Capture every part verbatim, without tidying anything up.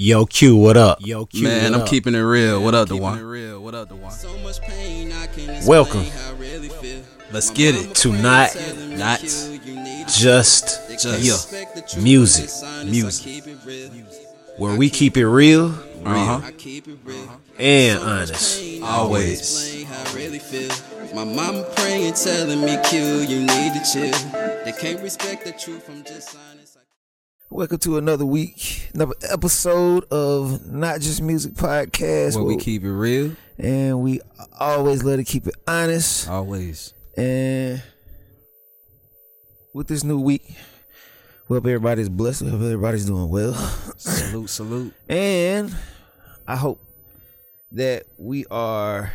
Yo, Q, what up? Yo, Q, man, I'm up? keeping it real. What up, Duan? Real. What up, Duan? So much pain, I can't Welcome. How I really feel. Let's get it tonight. Not just just yeah. music, music, where we keep it real, uh-huh. and honest, always. My mama praying, telling me, "Q, you need to chill. They can't respect the truth. I'm just honest." Welcome to another week, another episode of Not Just Music Podcast, where we keep it real, and we always love to keep it honest, always. And with this new week, we hope everybody's blessed. We hope everybody's doing well. Salute, salute. And I hope that we are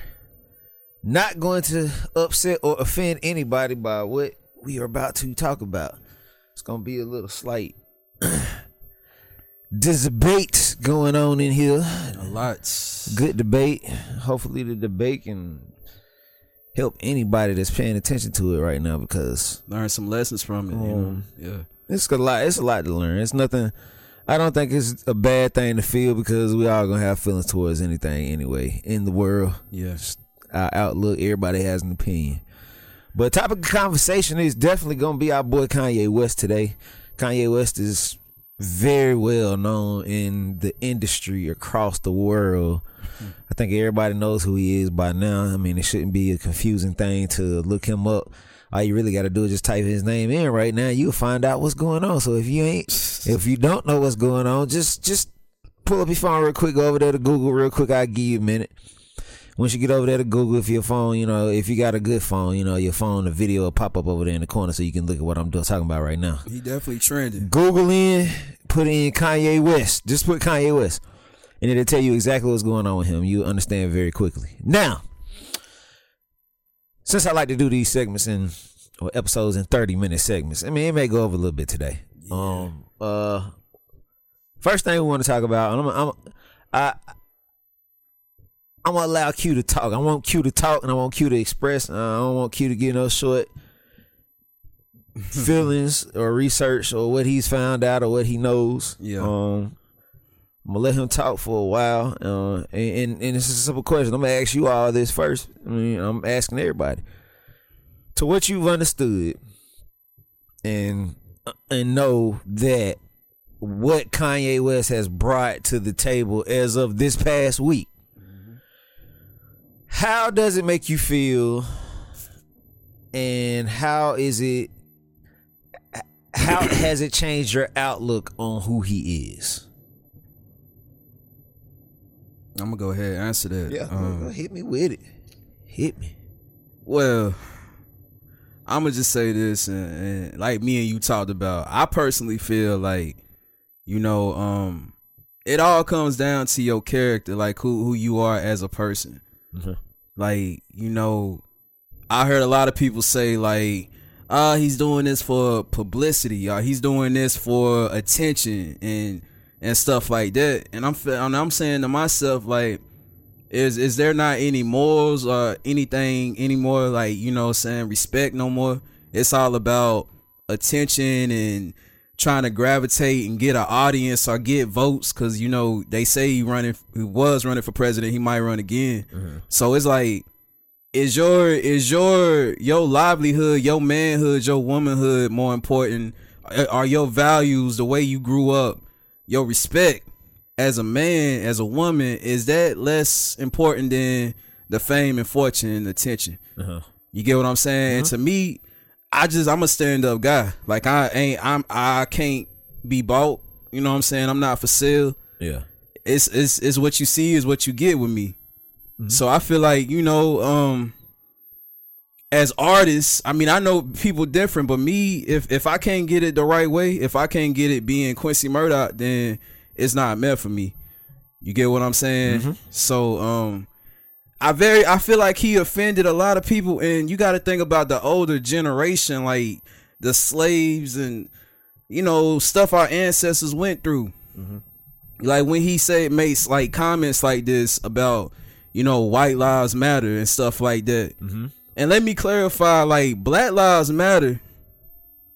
not going to upset or offend anybody by what we are about to talk about. It's going to be a little slight debate going on in here. A lot. Good debate. Hopefully the debate can help anybody that's paying attention to it right now, because learn some lessons from it. Um, you know? Yeah, it's a lot. It's a lot to learn. It's nothing. I don't think it's a bad thing to feel, because we all gonna have feelings towards anything anyway in the world. Yeah, our outlook. Everybody has an opinion. But topic of conversation is definitely gonna be our boy Kanye West today. Kanye West is very well known in the industry across the world. I think everybody knows who he is by now. I mean, it shouldn't be a confusing thing to look him up. All you really got to do is just type his name in right now. You'll find out what's going on. So if you ain't, if you don't know what's going on, just just pull up your phone real quick. Go over there to Google real quick. I'll give you a minute. Once you get over there to Google, if your phone, you know, if you got a good phone, you know, your phone, the video will pop up over there in the corner so you can look at what I'm doing, talking about right now. He definitely trending. Google in, put in Kanye West. Just put Kanye West. And it'll tell you exactly what's going on with him. You understand very quickly. Now, since I like to do these segments in, or episodes in thirty-minute segments, I mean, it may go over a little bit today. Yeah. Um, uh, first thing we want to talk about, I'm, I'm, I, I'm gonna allow Q to talk. I want Q to talk, and I want Q to express. Uh, I don't want Q to get no short feelings or research or what he's found out or what he knows. Yeah. Um, I'm gonna let him talk for a while, uh, and, and and it's a simple question. I'm gonna ask you all this first. I mean, I'm asking everybody, to what you've understood and and know that what Kanye West has brought to the table as of this past week, mm-hmm. how does it make you feel, and how is it? How has it changed your outlook on who he is? I'm gonna go ahead and answer that. Yeah, um, hit me with it. Hit me. Well, I'm gonna just say this, and, and like me and you talked about, I personally feel like, you know, um, it all comes down to your character, like who who you are as a person. Mm-hmm. Like, you know, I heard a lot of people say like, "Ah, oh, he's doing this for publicity. Or he's doing this for attention." and And stuff like that, and I'm and I'm saying to myself, like, is is there not any morals or anything anymore? Like, you know, saying respect no more. It's all about attention and trying to gravitate and get an audience or get votes, because you know they say he running, he was running for president, he might run again. Mm-hmm. So it's like, is your is your your livelihood, your manhood, your womanhood more important? Are your values, the way you grew up, your respect as a man, as a woman, is that less important than the fame and fortune and attention? Uh-huh. You get what I'm saying? Uh-huh. And to me, I just I'm a stand up guy. Like I ain't I'm I can't be bought. You know what I'm saying? I'm not for sale. Yeah. It's it's it's what you see is what you get with me. Mm-hmm. So I feel like, you know, um as artists, I mean, I know people different, but me, if if I can't get it the right way, if I can't get it being Quincy Murdoch, then it's not meant for me. You get what I'm saying? Mm-hmm. So, um, I very, I feel like he offended a lot of people, and you got to think about the older generation, like the slaves and, you know, stuff our ancestors went through. Mm-hmm. Like when he said, makes like comments like this about, you know, white lives matter and stuff like that. Mm-hmm. And let me clarify, like, Black Lives Matter,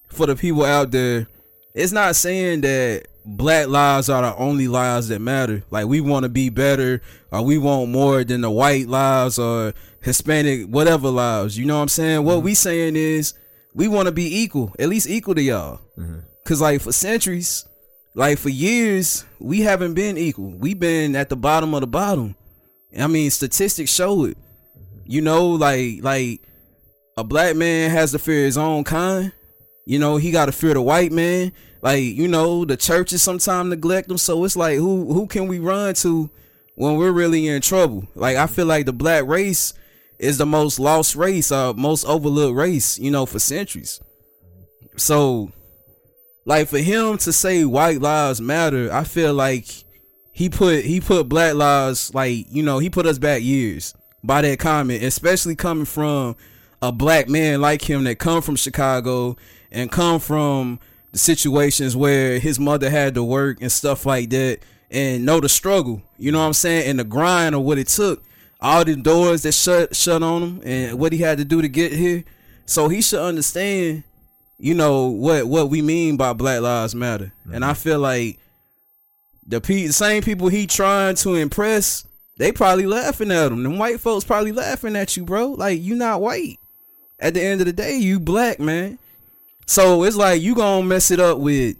for the people out there, it's not saying that black lives are the only lives that matter. Like, we want to be better, or we want more than the white lives or Hispanic, whatever lives. You know what I'm saying? Mm-hmm. What we saying is we want to be equal, at least equal to y'all. Mm-hmm. Cause like for centuries, like for years, we haven't been equal. We've been at the bottom of the bottom. I mean, statistics show it. Mm-hmm. You know, like like a black man has to fear his own kind. You know, he got to fear the white man. Like, you know, the churches sometimes neglect them. So it's like, who who can we run to when we're really in trouble? Like, I feel like the black race is the most lost race, or most overlooked race, you know, for centuries. So, like, for him to say white lives matter, I feel like he put he put black lives, like, you know, he put us back years by that comment, especially coming from a black man like him that come from Chicago and come from the situations where his mother had to work and stuff like that, and know the struggle, you know what I'm saying, and the grind of what it took, all the doors that shut shut on him and what he had to do to get here. So he should understand, you know, what what we mean by Black Lives Matter. Mm-hmm. And I feel like the pe- same people he trying to impress, they probably laughing at him. Them white folks probably laughing at you, bro. Like, you not white. At the end of the day, you black, man. So it's like you gonna mess it up with,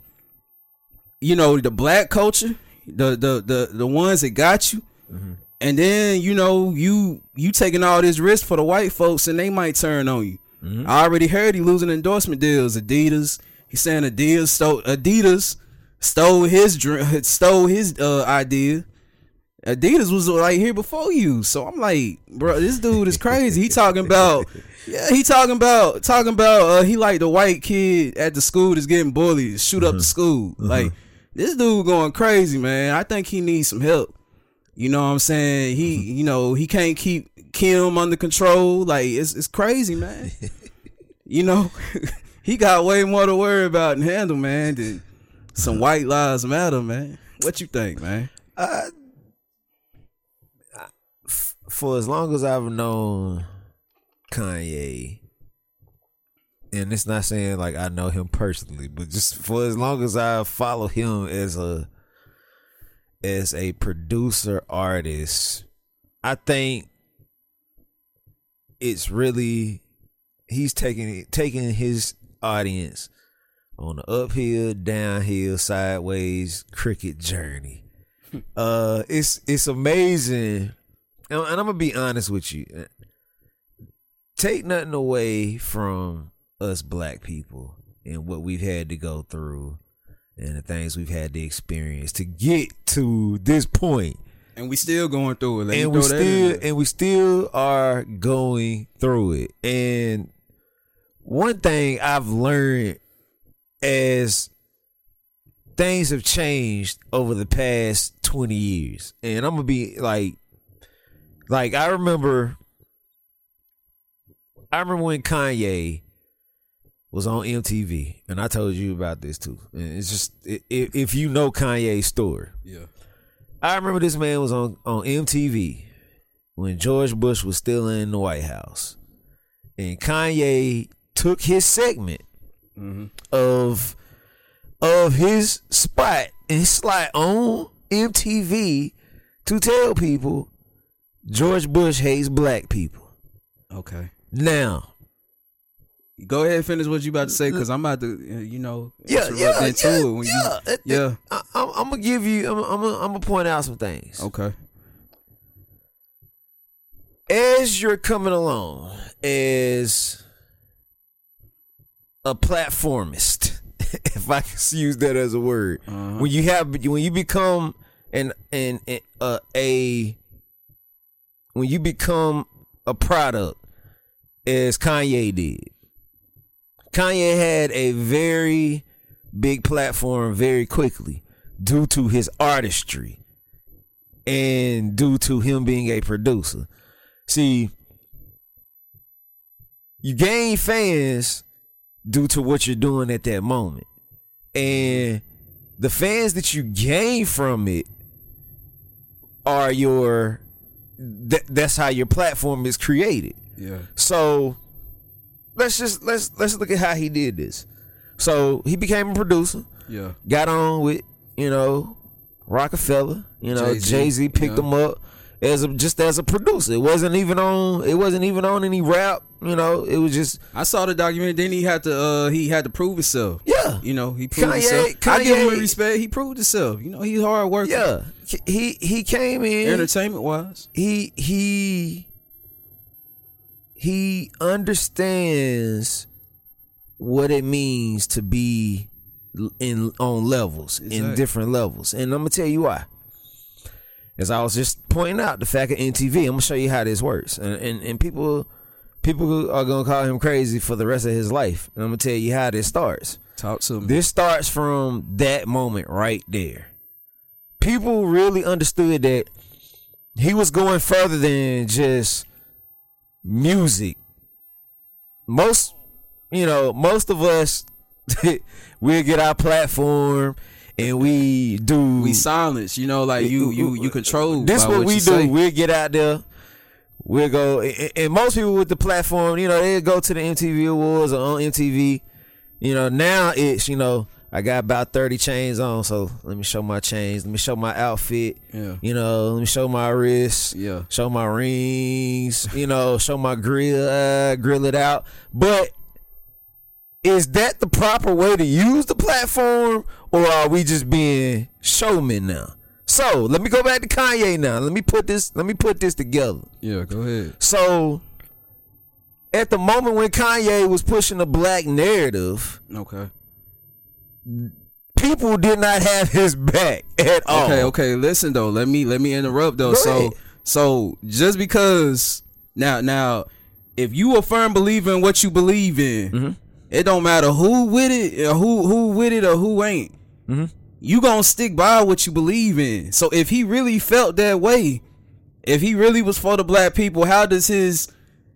you know, the black culture, the the the, the ones that got you, mm-hmm. and then you know you you taking all this risk for the white folks, and they might turn on you. Mm-hmm. I already heard he losing endorsement deals. Adidas, he's saying Adidas stole Adidas stole his stole his uh, idea. Adidas was like here before you, so I'm like, bro, this dude is crazy. He talking about, yeah, he talking about talking about uh, he like the white kid at the school that's getting bullied, shoot up mm-hmm. the school. Mm-hmm. Like, this dude going crazy, man. I think he needs some help. You know what I'm saying? He, mm-hmm. you know, he can't keep Kim under control. Like, it's it's crazy, man. You know, he got way more to worry about and handle, man, than some white lives matter, man. What you think, man? Uh. For as long as I've known Kanye, and it's not saying like I know him personally, but just for as long as I follow him as a as a producer artist, I think it's really he's taking taking his audience on the uphill, downhill, sideways cricket journey. uh, it's it's amazing. And I'm gonna be honest with you. Take nothing away from us black people and what we've had to go through and the things we've had to experience to get to this point. And we still going through it. Let and we still and we still are going through it. And one thing I've learned as things have changed over the past twenty years, and I'm gonna be like. Like, I remember, I remember when Kanye was on M T V, and I told you about this too. And it's just, it, it, if you know Kanye's story. Yeah. I remember this man was on, on M T V when George Bush was still in the White House. And Kanye took his segment mm-hmm. of, of his spot and his slot on M T V to tell people George Bush hates black people. Okay. Now, go ahead and finish what you about to say, because I'm about to, you know, yeah, yeah, into yeah, it when yeah, you, yeah. I, I'm, I'm gonna give you. I'm, I'm, I'm gonna point out some things. Okay. As you're coming along as a platformist, if I can use that as a word, uh-huh. when you have, when you become an an, an uh, a when you become a product, as Kanye did. Kanye had a very big platform very quickly due to his artistry and due to him being a producer. See, you gain fans due to what you're doing at that moment. And the fans that you gain from it are your... Th- that's how your platform is created. Yeah. So let's just let's let's look at how he did this. So he became a producer. Yeah. Got on with you know, Rockefeller, you know, Jay-Z, Jay-Z picked yeah. him up as a, just as a producer. It wasn't even on. It wasn't even on any rap. You know, it was just. I saw the documentary. Then he had to. Uh, he had to prove himself. Yeah, you know, he proved Kanye, himself. Kanye, I give him respect. He proved himself. You know, he's hard working. Yeah, he he came in entertainment wise. He he he understands what it means to be in on levels, exactly. in different levels, and I'm gonna tell you why. As I was just pointing out, the fact of M T V, I'm gonna show you how this works, and and, and people, people are gonna call him crazy for the rest of his life. And I'm gonna tell you how this starts. Talk to me. This starts from that moment right there. People really understood that he was going further than just music. Most, you know, most of us, we'll get our platform. And we do we silence, you know, like you you you control. This what, what we do. Say. We'll get out there. We'll go, and, and most people with the platform, you know, they'll go to the M T V Awards or on M T V. You know, now it's, you know, I got about thirty chains on, so let me show my chains. Let me show my outfit. Yeah. You know, let me show my wrists. Yeah. Show my rings. You know, show my grill, uh, grill it out. But is that the proper way to use the platform, or are we just being showmen now? So let me go back to Kanye now. Let me put this. Let me put this together. Yeah, go ahead. So at the moment when Kanye was pushing the black narrative, okay, people did not have his back at all. Okay, okay. Listen though, let me let me interrupt though. Go so ahead. so just because now now if you a firm believer in what you believe in. Mm-hmm. It don't matter who with it or who, who with it or who ain't. Mm-hmm. You gonna stick by what you believe in. So if he really felt that way, if he really was for the black people, how does his,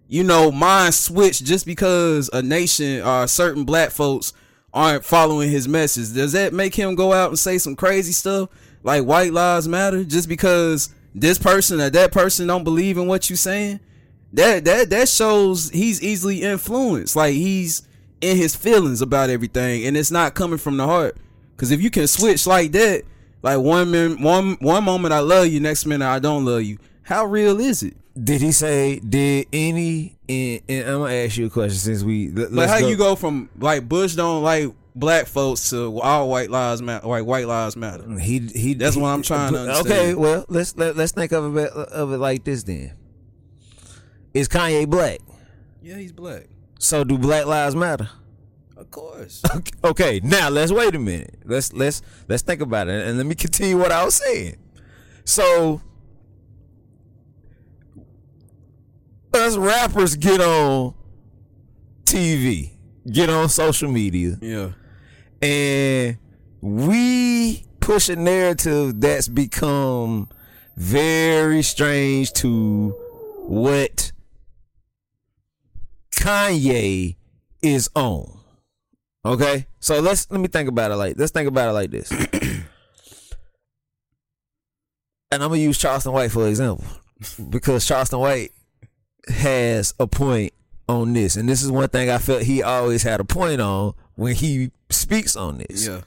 you know, mind switch just because a nation or certain black folks aren't following his message? Does that make him go out and say some crazy stuff like white lives matter just because this person or that person don't believe in what you saying? That that that shows he's easily influenced. Like he's in his feelings about everything, and it's not coming from the heart. Because if you can switch like that, like one min, one one moment I love you, next minute I don't love you, how real is it? Did he say, did any, and, and I'm going to ask you a question since we, let, Like how go. You go from, like, Bush don't like black folks to all white lives matter, like white lives matter. He, he, That's he, what I'm trying he, to understand. Okay, well, let's let, let's think of it, of it like this then. Is Kanye black? Yeah, he's black. So do black lives matter? Of course. Okay, okay, now let's wait a minute. Let's let's let's think about it, and let me continue what I was saying. So us rappers get on T V, get on social media. Yeah. And we push a narrative that's become very strange to what Kanye is on. Okay, so let's let me think about it like let's think about it like this, and I'm gonna use Charleston White for example because Charleston White has a point on this, and this is one thing I felt he always had a point on when he speaks on this. Yeah,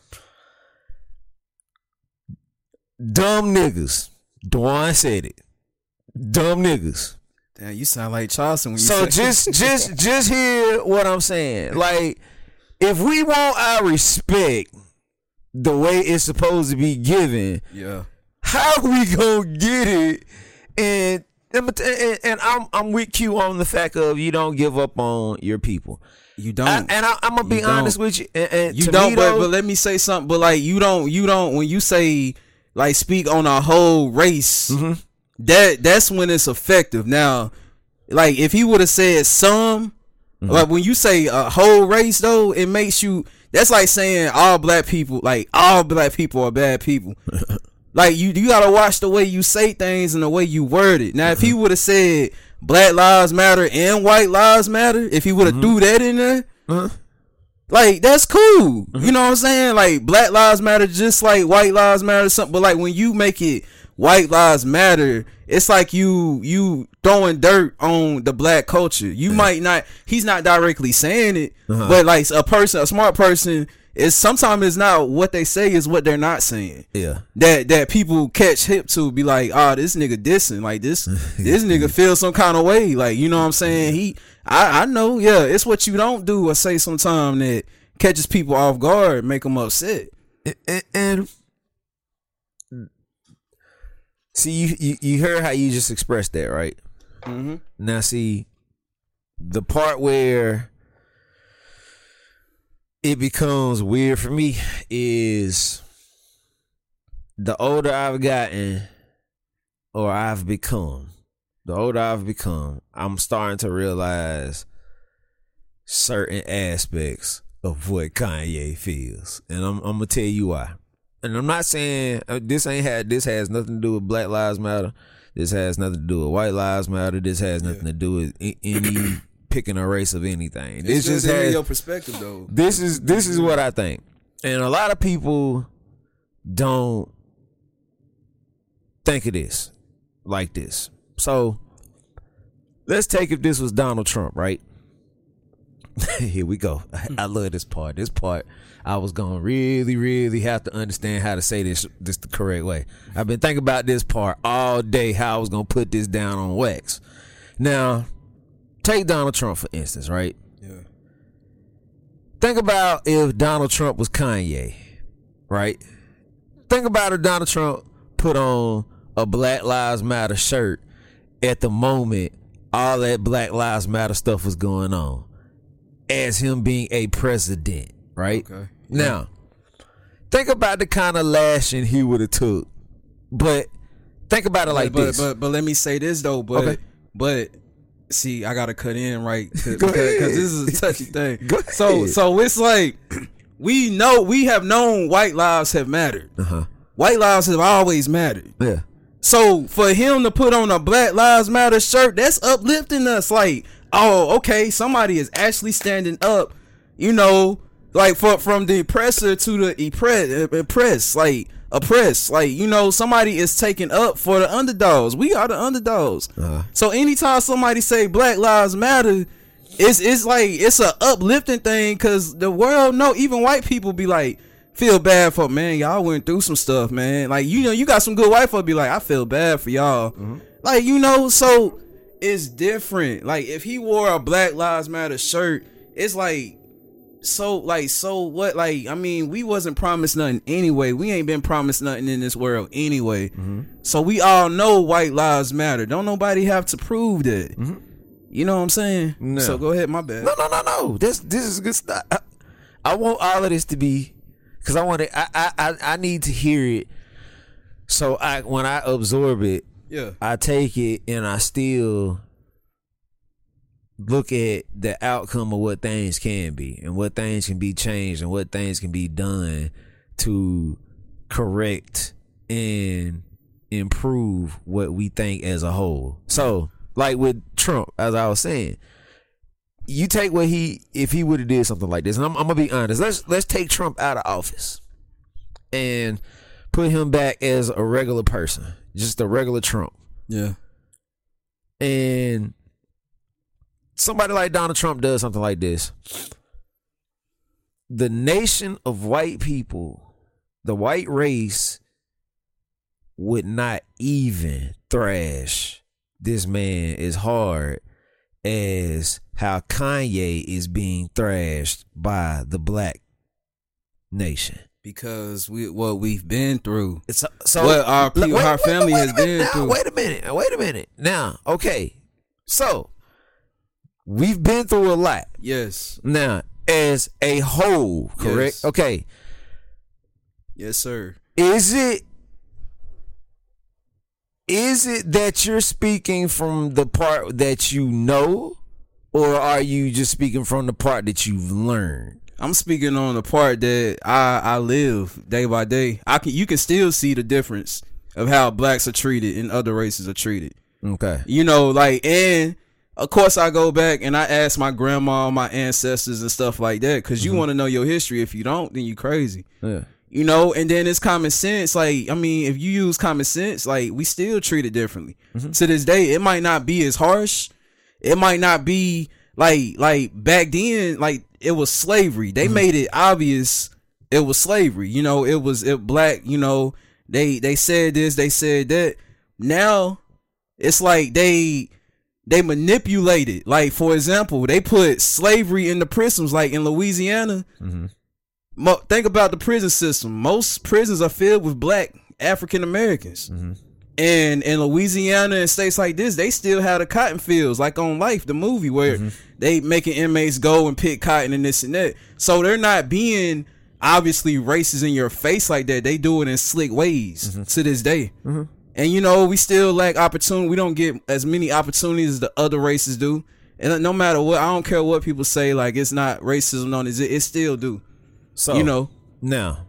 dumb niggas. Duan said it. Dumb niggas. Damn, you sound like Charleston when you so say just just just hear what I'm saying. Like, if we want our respect the way it's supposed to be given, yeah, how we gonna get it? And and, and I'm I'm with Q on the fact of you don't give up on your people. You don't, I, and I, I'm gonna be honest with you. And, and you don't, but, but let me say something. But like you don't, you don't. When you say like speak on our whole race. Mm-hmm. That that's when it's effective. Now, like if he would have said some, mm-hmm. like when you say a whole race though, it makes you. That's like saying all black people, like all black people are bad people. Like you, you gotta watch the way you say things and the way you word it. Now, mm-hmm. if he would have said Black Lives Matter and White Lives Matter, if he would have mm-hmm. threw that in there, mm-hmm. like that's cool. Mm-hmm. You know what I'm saying? Like Black Lives Matter, just like White Lives Matter, something. But like when you make it White Lives Matter, it's like you you throwing dirt on the black culture. You yeah. might not, he's not directly saying it, uh-huh. but like a person, a smart person, is sometimes it's not what they say, is what they're not saying. Yeah. That that people catch hip to, be like, oh, this nigga dissing, like this this nigga feels some kind of way. Like, you know what I'm saying? He I, I know, yeah, it's what you don't do or say sometimes that catches people off guard, make them upset. And, and see, you, you you heard how you just expressed that, right? Mm-hmm. Now, see, the part where it becomes weird for me is the older I've gotten, or I've become, the older I've become, I'm starting to realize certain aspects of what Kanye feels, and I'm, I'm gonna tell you why. And I'm not saying this ain't had this has nothing to do with Black Lives Matter. This has nothing to do with White Lives Matter. This has nothing yeah. to do with any picking a race of anything. It's this just has your perspective, though. This is this is what I think, and a lot of people don't think of this like this. So let's take if this was Donald Trump, right? Here we go. I love this part. This part, I was gonna really, really have to understand how to say this this the correct way. I've been thinking about this part all day, how I was gonna put this down on wax. Now, take Donald Trump for instance, right? Yeah. Think about if Donald Trump was Kanye, right? Think about if Donald Trump put on a Black Lives Matter shirt at the moment all that Black Lives Matter stuff was going on, as him being a president, right? Okay. Yeah. Now, think about the kind of lashing he would have took. But think about it like but, this. But, but but let me say this though. But okay. but see, I gotta cut in right because this is a touchy thing. So so it's like we know we have known white lives have mattered. Uh-huh. White lives have always mattered. Yeah. So for him to put on a Black Lives Matter shirt, that's uplifting us. Like, oh, okay, somebody is actually standing up, you know, like for, from the oppressor to the oppress, oppress, like oppress, like, you know, somebody is taking up for the underdogs. We are the underdogs. Uh-huh. So anytime somebody say Black Lives Matter, it's it's like it's an uplifting thing because the world know, even white people be like, feel bad for, man, y'all went through some stuff, man. Like, you know, you got some good white folk be like, I feel bad for y'all. Mm-hmm. Like, you know, so it's different. Like, if he wore a Black Lives Matter shirt, it's like, so, like, so what? Like, I mean, we wasn't promised nothing anyway. We ain't been promised nothing in this world anyway. Mm-hmm. So we all know white lives matter. Don't nobody have to prove that. Mm-hmm. You know what I'm saying? No. So go ahead, my bad. No, no, no, no. This, this is good stuff. I, I want all of this to be, because I want to, I, I, I, I need to hear it. So I, when I absorb it, yeah, I take it and I still look at the outcome of what things can be and what things can be changed and what things can be done to correct and improve what we think as a whole. So, like with Trump, as I was saying, you take what he, if he would have did something like this, and I'm, I'm gonna be honest, let's let's take Trump out of office and put him back as a regular person. Just a regular Trump. Yeah. And somebody like Donald Trump does something like this. The nation of white people, the white race, would not even thrash this man as hard as how Kanye is being thrashed by the black nation. Because we what we've been through, so, so what our people, wait, our family wait, wait, has been now, through. Wait a minute, wait a minute. Now, okay, so we've been through a lot. Yes. Now, as a whole, correct? Yes. Okay. Yes, sir. Is it? Is it that you're speaking from the part that you know, or are you just speaking from the part that you've learned? I'm speaking on the part that I, I live day by day. I can you can still see the difference of how blacks are treated and other races are treated. Okay. You know, like, and of course I go back and I ask my grandma, my ancestors and stuff like that, because you mm-hmm. want to know your history. If you don't, then you crazy. Yeah. you know. And then it's common sense. Like, I mean, if you use common sense, like, we still treat it differently. Mm-hmm. To this day, it might not be as harsh. It might not be like like back then. Like, it was slavery. They mm-hmm. made it obvious it was slavery. You know, it was it black. You know, they they said this, they said that. Now it's like they. They manipulated. Like, for example, they put slavery in the prisons, like in Louisiana. Mm-hmm. Mo- think about the prison system. Most prisons are filled with black African Americans. Mm-hmm. And in Louisiana and states like this, they still have the cotton fields, like on Life, the movie, where mm-hmm. they making inmates go and pick cotton and this and that. So they're not being obviously racist in your face like that. They do it in slick ways mm-hmm. to this day. Mm-hmm. And, you know, we still lack opportunity. We don't get as many opportunities as the other races do. And no matter what, I don't care what people say, like, it's not racism on it. It still do. So, you know. Now.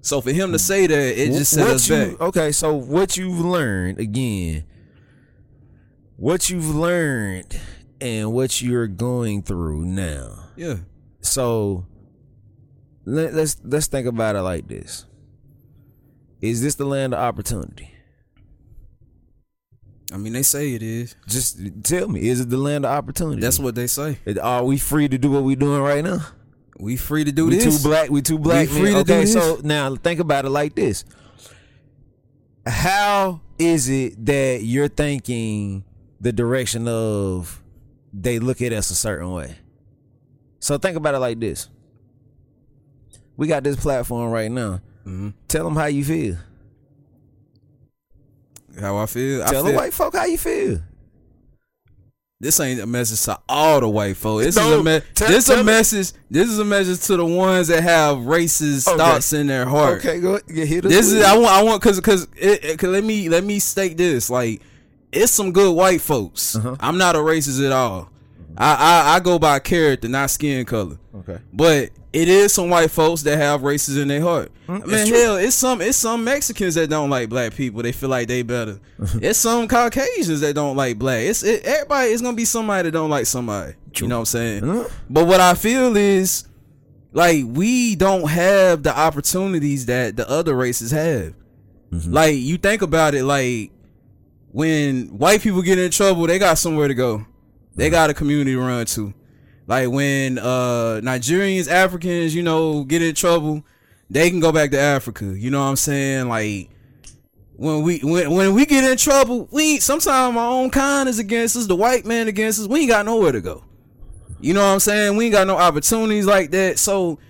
So for him to say that, it just set us you, back. Okay, so what you've learned, again, what you've learned and what you're going through now. Yeah. So let, let's let's think about it like this. Is this the land of opportunity? I mean, they say it is. Just tell me, is it the land of opportunity? That's what they say. Are we free to do what we're doing right now? We free to do we this. We too black. We too black. We free to okay, do this. So now think about it like this. How is it that you're thinking the direction of they look at us a certain way? So think about it like this. We got this platform right now. Mm-hmm. Tell them how you feel. How I feel. Tell I feel. the white folk how you feel. This ain't a message to all the white folk. This no, is a me- tell, This tell a message. Me. This is a message to the ones that have racist okay. thoughts in their heart. Okay, go ahead. Hit us this is. It. I want. I want because because let me let me state this. Like, it's some good white folks. Uh-huh. I'm not a racist at all. I, I, I go by character, not skin color. Okay, but it is some white folks that have racism in their heart. Mm, I mean, it's hell, it's some it's some Mexicans that don't like black people. They feel like they better. It's some Caucasians that don't like black. It's it, everybody. It's gonna be somebody that don't like somebody. True. You know what I'm saying? Huh? But what I feel is, like, we don't have the opportunities that the other races have. Mm-hmm. Like, you think about it, like, when white people get in trouble, they got somewhere to go. They got a community to run to. Like, when uh, Nigerians, Africans, you know, get in trouble, they can go back to Africa. You know what I'm saying? Like, when we when, when we get in trouble, we sometimes our own kind is against us, the white man against us. We ain't got nowhere to go. You know what I'm saying? We ain't got no opportunities like that. So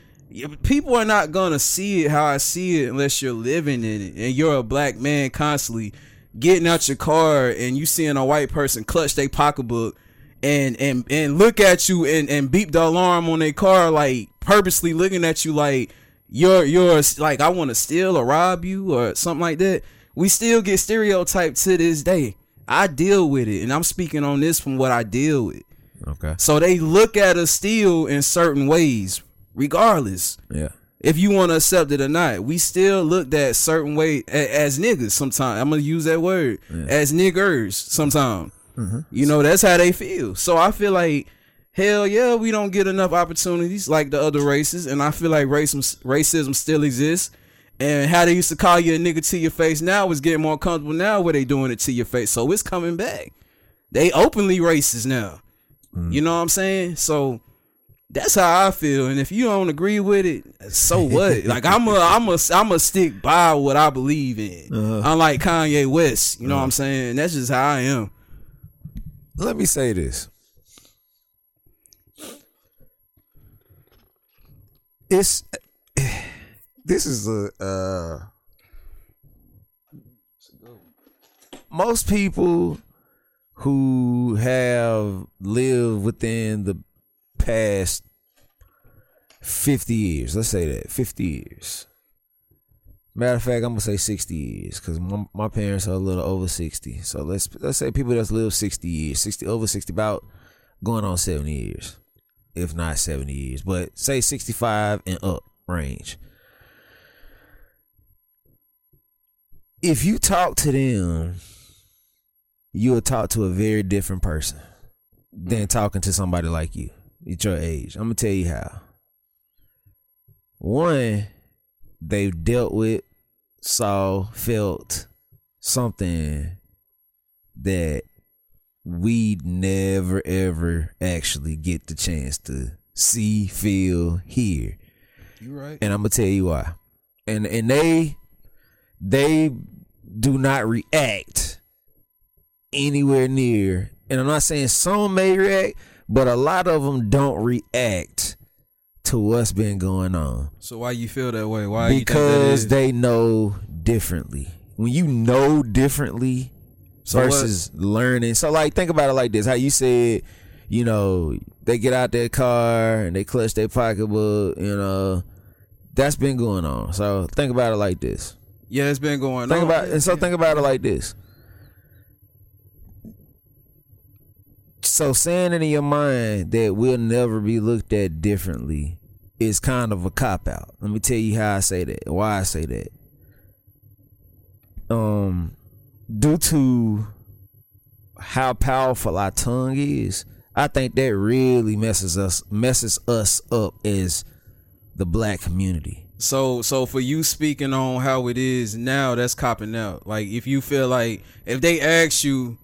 people are not gonna see it how I see it unless you're living in it and you're a black man constantly getting out your car and you seeing a white person clutch their pocketbook. And, and and look at you and, and beep the alarm on their car, like, purposely looking at you like you're you're like, I want to steal or rob you or something like that. We still get stereotyped to this day. I deal with it, and I'm speaking on this from what I deal with. Okay. So they look at us still in certain ways, regardless. Yeah. If you want to accept it or not, we still looked at certain way as niggas sometimes. I'm gonna use that word yeah. as niggers sometimes. Mm-hmm. You know, that's how they feel. So I feel like, hell yeah, we don't get enough opportunities like the other races. And I feel like racism, racism still exists. And how they used to call you a nigga to your face now is getting more comfortable now where they doing it to your face. So it's coming back. They openly racist now. Mm-hmm. You know what I'm saying? So that's how I feel. And if you don't agree with it, so what? Like, I'm a, I'm a, I'm a stick by what I believe in. Uh-huh. Unlike Kanye West. You know uh-huh. what I'm saying? That's just how I am. Let me say this. It's this is a uh, most people who have lived within the past fifty years. Let's say that fifty years. Matter of fact, I'm gonna say sixty years because my, my parents are a little over sixty. So let's let's say people that's lived sixty years, sixty over sixty, about going on seventy years, if not seventy years, but say sixty-five and up range. If you talk to them, you'll talk to a very different person than talking to somebody like you at your age. I'm gonna tell you how. one, they've dealt with, saw, felt something that we never ever actually get the chance to see, feel, hear. You right. And I'm gonna tell you why. And and they they do not react anywhere near. And I'm not saying some may react, but a lot of them don't react to what's been going on. So why you feel that way? Why? Because you they know differently. When you know differently so versus what? Learning. So like, think about it like this. How you said, you know, they get out their car and they clutch their pocketbook, you know, that's been going on. So think about it like this. Yeah, it's been going think on. About, and so yeah. think about it like this. So saying it in your mind that we'll never be looked at differently is kind of a cop-out. Let me tell you how I say that, why I say that. Um, due to how powerful our tongue is, I think that really messes us messes us up as the black community. So, so for you speaking on how it is now, that's copping out. Like, if you feel like, if they ask you,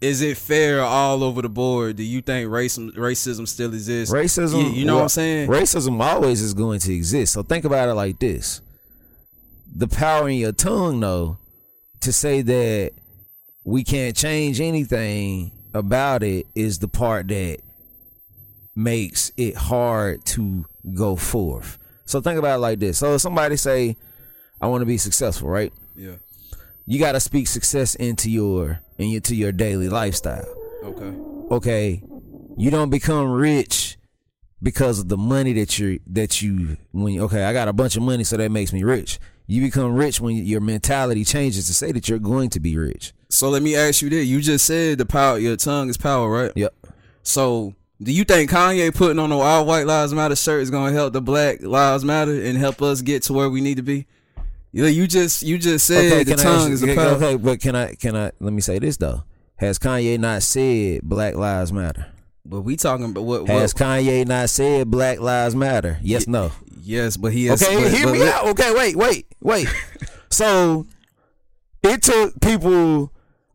is it fair all over the board? Do you think racism racism still exists? Racism, you, you know well, what I'm saying? Racism always is going to exist. So think about it like this: the power in your tongue, though, to say that we can't change anything about it is the part that makes it hard to go forth. So think about it like this. So if somebody say, I want to be successful, right? Yeah. You got to speak success into your into your daily lifestyle. Okay. Okay. You don't become rich because of the money that you that you when okay, I got a bunch of money so that makes me rich. You become rich when your mentality changes to say that you're going to be rich. So let me ask you this. You just said the power your tongue is power, right? Yep. So do you think Kanye putting on an all White Lives Matter shirt is going to help the Black Lives Matter and help us get to where we need to be? You, you just you just said okay, the tongue is the power. Okay, but can I can I let me say this though? Has Kanye not said Black Lives Matter? But we talking about what? Has what? Kanye not said Black Lives Matter? Yes, y- no. Yes, but he has. Okay, but, hear but, me but, out. Okay, wait, wait, wait. So it took people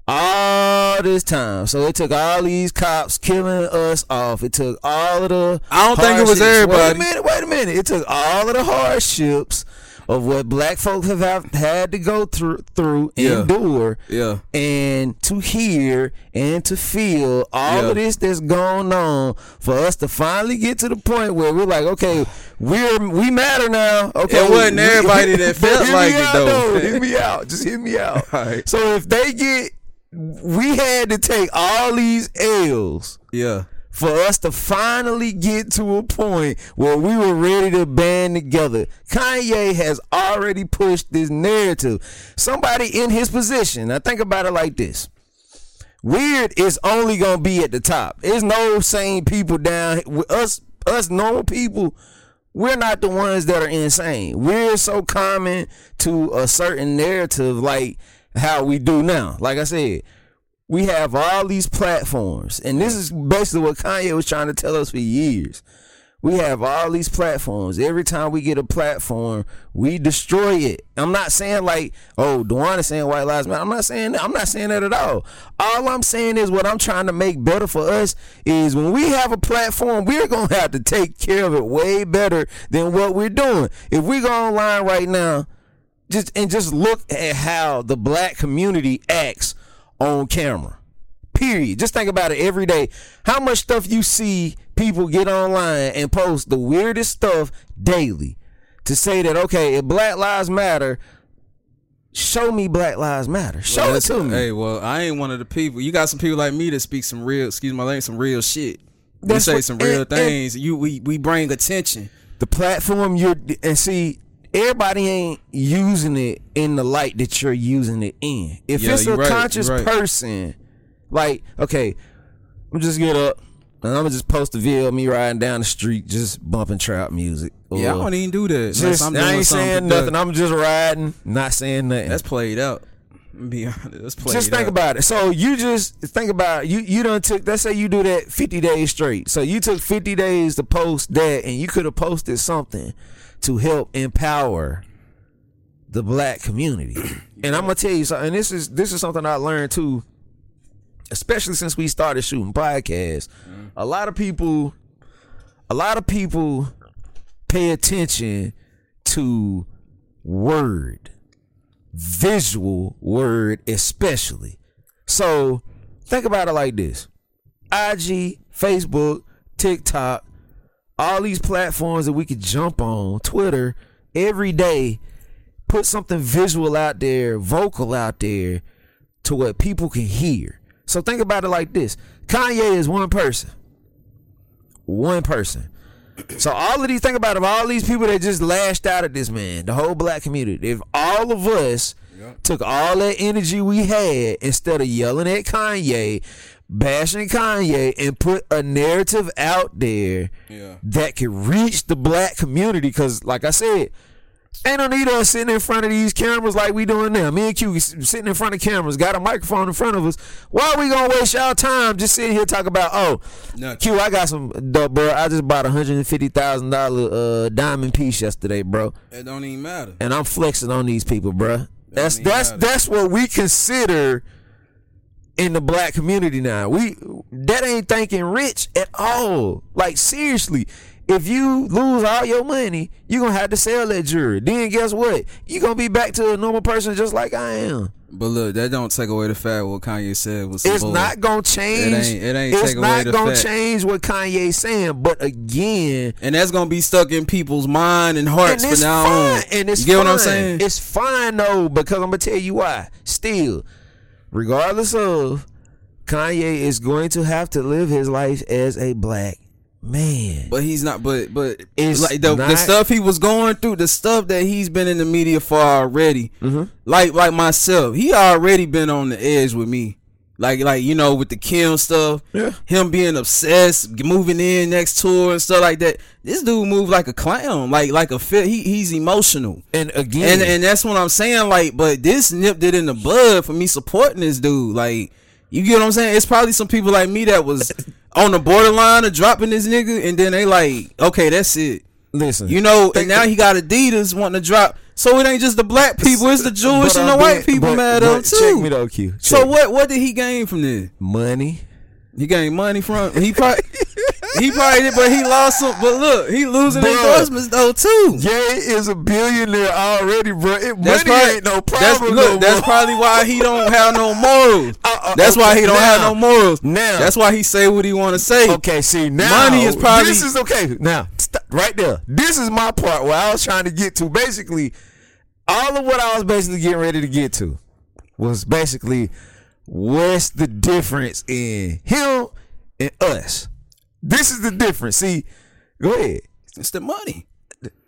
all this time. So it took all these cops killing us off. It took all of the I don't hardships. think it was everybody. Wait a minute, wait a minute. It took all of the hardships of what black folks have, have had to go through, through yeah. endure, yeah. and to hear and to feel all yeah. of this that's going on for us to finally get to the point where we're like, okay, we're we matter now. Okay, it wasn't we, everybody that felt like it, though. No, hear me out. Just hear me out. All right. So if they get, we had to take all these L's. Yeah. For us to finally get to a point where we were ready to band together. Kanye has already pushed this narrative. Somebody in his position. Now think about it like this. Weird is only going to be at the top. There's no sane people down. Us, us normal people, we're not the ones that are insane. We're so common to a certain narrative like how we do now. Like I said, we have all these platforms, and this is basically what Kanye was trying to tell us for years. We have all these platforms. Every time we get a platform, we destroy it. I'm not saying like, oh, Duan is saying White Lives Matter. I'm not saying that. I'm not saying that at all. All I'm saying is what I'm trying to make better for us is when we have a platform, we're going to have to take care of it way better than what we're doing. If we go online right now, just and just look at how the black community acts on camera, period. Just think about it every day. How much stuff you see people get online and post the weirdest stuff daily to say that, okay, if Black Lives Matter, show me Black Lives Matter. Show well, it to me. Hey, well, I ain't one of the people. You got some people like me that speak some real, excuse my language, some real shit. We that's say what, some real and, things. And you, we, we bring attention. The platform you're, and see, everybody ain't using it in the light that you're using it in. If yeah, it's a right, conscious right. person, like, okay, I'm just get up and I'm gonna just post a video of me riding down the street just bumping trap music. Yeah, I don't even do that. Just, I'm I ain't saying nothing. That. I'm just riding, not saying nothing. That's played out. Be honest, that's played just think out. About it. So you just think about it. You you done took. Let's say you do that fifty days straight. So you took fifty days to post that, and you could have posted something to help empower the black community. And I'm gonna tell you something, and this is this is something I learned too, especially since we started shooting podcasts. Mm-hmm. A lot of people, a lot of people pay attention to word, visual word especially. So think about it like this: I G, Facebook, TikTok, all these platforms that we could jump on, Twitter, every day, put something visual out there, vocal out there to what people can hear. So think about it like this. Kanye is one person. One person. So all of these, think about it, all these people that just lashed out at this man, the whole black community. If all of us yep. took all that energy we had instead of yelling at Kanye, bashing Kanye, and put a narrative out there yeah. that could reach the black community, because like I said, ain't no need us sitting in front of these cameras like we doing now. Me and Q sitting in front of cameras, got a microphone in front of us. Why are we gonna waste y'all time just sitting here talking about, oh, Not Q, I got some, dope, bro, I just bought a one hundred fifty thousand dollars uh, diamond piece yesterday, bro. It don't even matter. And I'm flexing on these people, bro. That's that's matter. That's what we consider in the black community now. We that ain't thinking rich at all. Like, seriously. If you lose all your money, you're going to have to sell that jewelry. Then guess what? You're going to be back to a normal person just like I am. But look, that don't take away the fact what Kanye said was It's bull. Not going to change. It ain't, it ain't it's take away the fact. It's not going to change what Kanye's saying. But again. And that's going to be stuck in people's mind and hearts and for now fine. on. And it's you get fine. What I'm saying? It's fine, though, because I'm going to tell you why. Still, regardless of, Kanye is going to have to live his life as a black man, but he's not. But but it's like the, not, the stuff he was going through, the stuff that he's been in the media for already. Mm-hmm. Like like myself, he already been on the edge with me. Like like you know, with the Kim stuff, yeah. him being obsessed, moving in next tour and stuff like that. This dude moved like a clown, like like a fit. He he's emotional, and again, and, and that's what I'm saying. Like, but this nipped it in the bud for me supporting this dude. Like, you get what I'm saying? It's probably some people like me that was on the borderline of dropping this nigga, and then they like, okay, that's it. Listen, you know, and now he got Adidas wanting to drop. So it ain't just the black people; it's the Jewish and the being, white people but, mad but up too. Check me though, Q. Check. So what? What did he gain from this? Money. He gained money from he probably he probably did, but he lost some. But look, he losing endorsements though too. Jay is a billionaire already, bro. It, money probably, ain't no problem. That's, look, no that's probably why he don't have no morals. Uh, uh, that's okay, why he don't now, have no morals. Now that's why he say what he want to say. Okay, see now money is probably this is okay. Now stop right there. This is my part where I was trying to get to. Basically, all of what I was basically getting ready to get to was basically, what's the difference in him and us? This is the difference. See, go ahead. It's the money.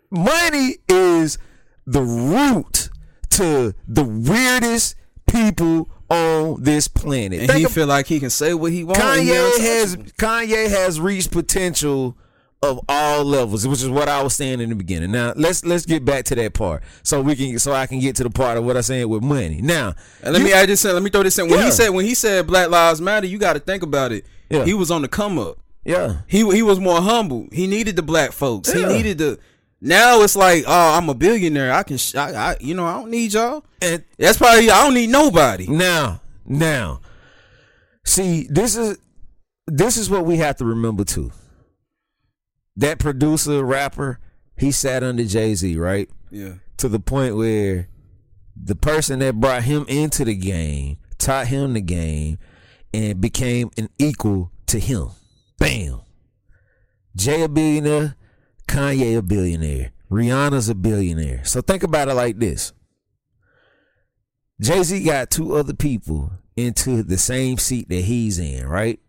Money is the root to the weirdest people on this planet. And Think he of, feel like he can say what he wants. Kanye has Kanye has reached potential of all levels, which is what I was saying in the beginning. Now let's let's get back to that part, so we can so I can get to the part of what I said with money. Now, and let you, me I just said let me throw this in. When yeah. he said when he said Black Lives Matter, you got to think about it. Yeah. He was on the come up. Yeah, he he was more humble. He needed the black folks. Yeah. He needed the. Now it's like, oh, I'm a billionaire. I can, sh- I, I you know, I don't need y'all. And that's probably I don't need nobody. Now, now, see, this is this is what we have to remember too. That producer, rapper, he sat under Jay-Z, right? Yeah. To the point where the person that brought him into the game, taught him the game, and became an equal to him. Bam. Jay a billionaire, Kanye a billionaire, Rihanna's a billionaire. So think about it like this. Jay-Z got two other people into the same seat that he's in, right?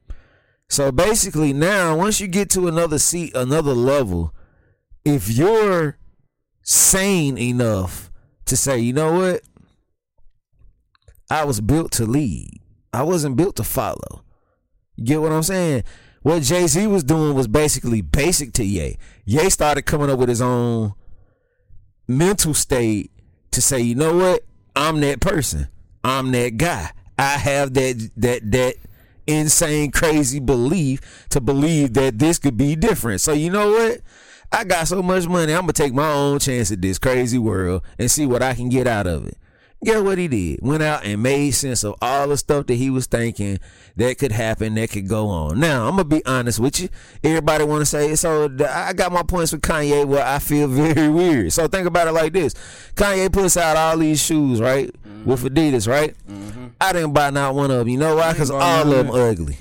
So basically now, once you get to another seat, another level, if you're sane enough to say, you know what? I was built to lead. I wasn't built to follow. You get what I'm saying? What Jay-Z was doing was basically basic to Ye. Ye started coming up with his own mental state to say, you know what? I'm that person. I'm that guy. I have that, that, that. insane crazy belief to believe that this could be different. So you know what, I got so much money, I'm going to take my own chance at this crazy world and see what I can get out of it. Guess what he did? Went out and made sense of all the stuff that he was thinking that could happen, that could go on. Now, I'm going to be honest with you. Everybody want to say, so I got my points with Kanye where I feel very weird. So think about it like this. Kanye puts out all these shoes, right, mm-hmm. with Adidas, right? Mm-hmm. I didn't buy not one of them. You know why? Because all none. of them ugly.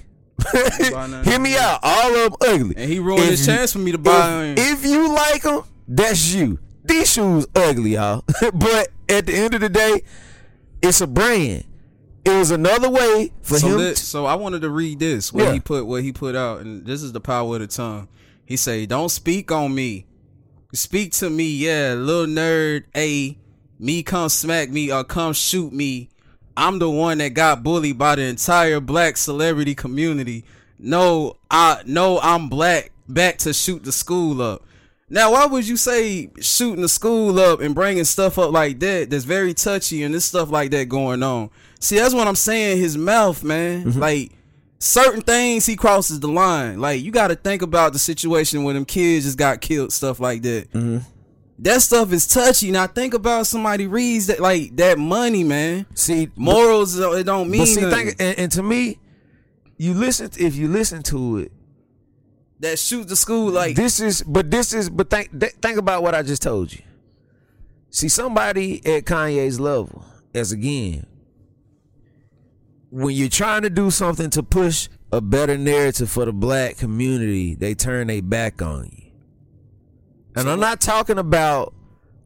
Hear me out. All of them ugly. And he rolled if his you, chance for me to buy them. If you like them, that's you. These shoes ugly, y'all. But at the end of the day, it's a brand. It was another way for so him. That, to- so I wanted to read this. What yeah. he put, what he put out, and this is the power of the tongue. He say, "Don't speak on me. Speak to me, yeah, little nerd. A me come smack me or come shoot me. I'm the one that got bullied by the entire black celebrity community. No, I no, I'm black. Back to shoot the school up." Now, why would you say shooting the school up and bringing stuff up like that that's very touchy and this stuff like that going on? See, that's what I'm saying. His mouth, man. Mm-hmm. Like, certain things, he crosses the line. Like, you got to think about the situation when them kids just got killed, stuff like that. Mm-hmm. That stuff is touchy. Now, think about somebody reads that, like, that money, man. See, morals, but, it don't mean but see, nothing. Think, and, and to me, you listen to, if you listen to it, that shoot the school like this is, but this is, but think th- think about what I just told you. See, somebody at Kanye's level, as again, when you're trying to do something to push a better narrative for the black community, they turn their back on you. And so, I'm not talking about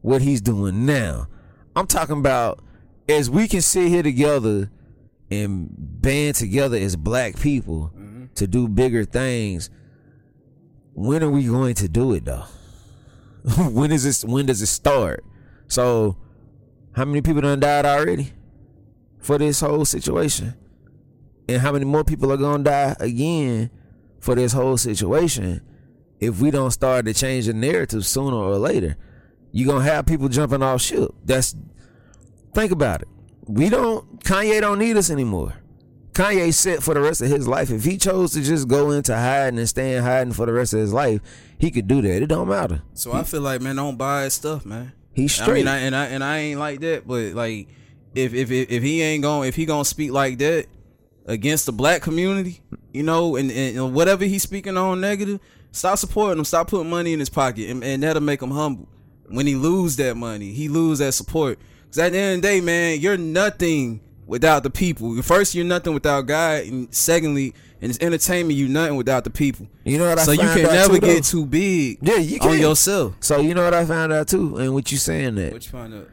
what he's doing now. I'm talking about as we can sit here together and band together as black people mm-hmm. to do bigger things. When are we going to do it though? When is this? When does it start? So, how many people done died already for this whole situation? And how many more people are gonna die again for this whole situation if we don't start to change the narrative sooner or later? You're gonna have people jumping off ship. That's think about it. We don't. Kanye don't need us anymore. Kanye set for the rest of his life. If he chose to just go into hiding and stay in hiding for the rest of his life, he could do that. It don't matter. So he, I feel like, man, don't buy his stuff, man. He's straight. I mean, I, and I and I ain't like that, but like, if if if, if he ain't going, if he gonna speak like that against the black community, you know, and, and, and whatever he's speaking on negative, stop supporting him. Stop putting money in his pocket, and, and that'll make him humble. When he lose that money, he lose that support. Because at the end of the day, man, you're nothing without the people. First, you're nothing without God, and secondly, in this entertainment, you nothing without the people. You know what I so found out So you can never too, get too big yeah, you on yourself. So you know what I found out too, and what you saying that? What you find out?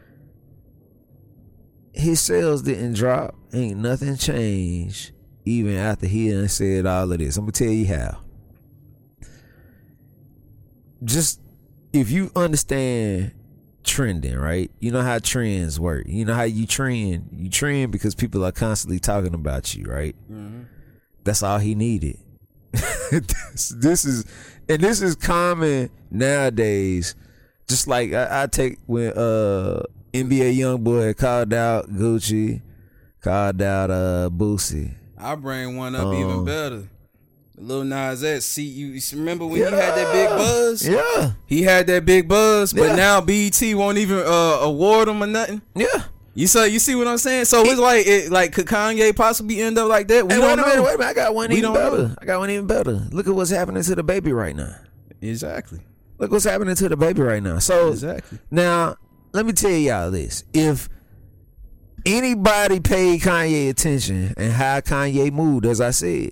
His sales didn't drop. Ain't nothing changed even after he done said all of this. I'm gonna tell you how. Just if you understand trending, right? You know how trends work. You know how you trend. You trend because people are constantly talking about you, right? Mm-hmm. That's all he needed. this, this is, and this is common nowadays. Just like I, I take when uh, N B A Young Boy called out Gucci, called out uh, Boosie. I bring one up um, even better. Lil Nas X, see you. Remember when yeah. he had that big buzz? Yeah, he had that big buzz, but yeah. now B E T won't even uh, award him or nothing. Yeah, you saw, you see what I'm saying? So it, it's like, it, like could Kanye possibly end up like that? We don't wait know. A minute, wait a minute, I got one we even better. Know. I got one even better. Look at what's happening to the baby right now. Exactly. Look what's happening to the baby right now. So exactly. Now let me tell y'all this: if anybody paid Kanye attention and how Kanye moved, as I said.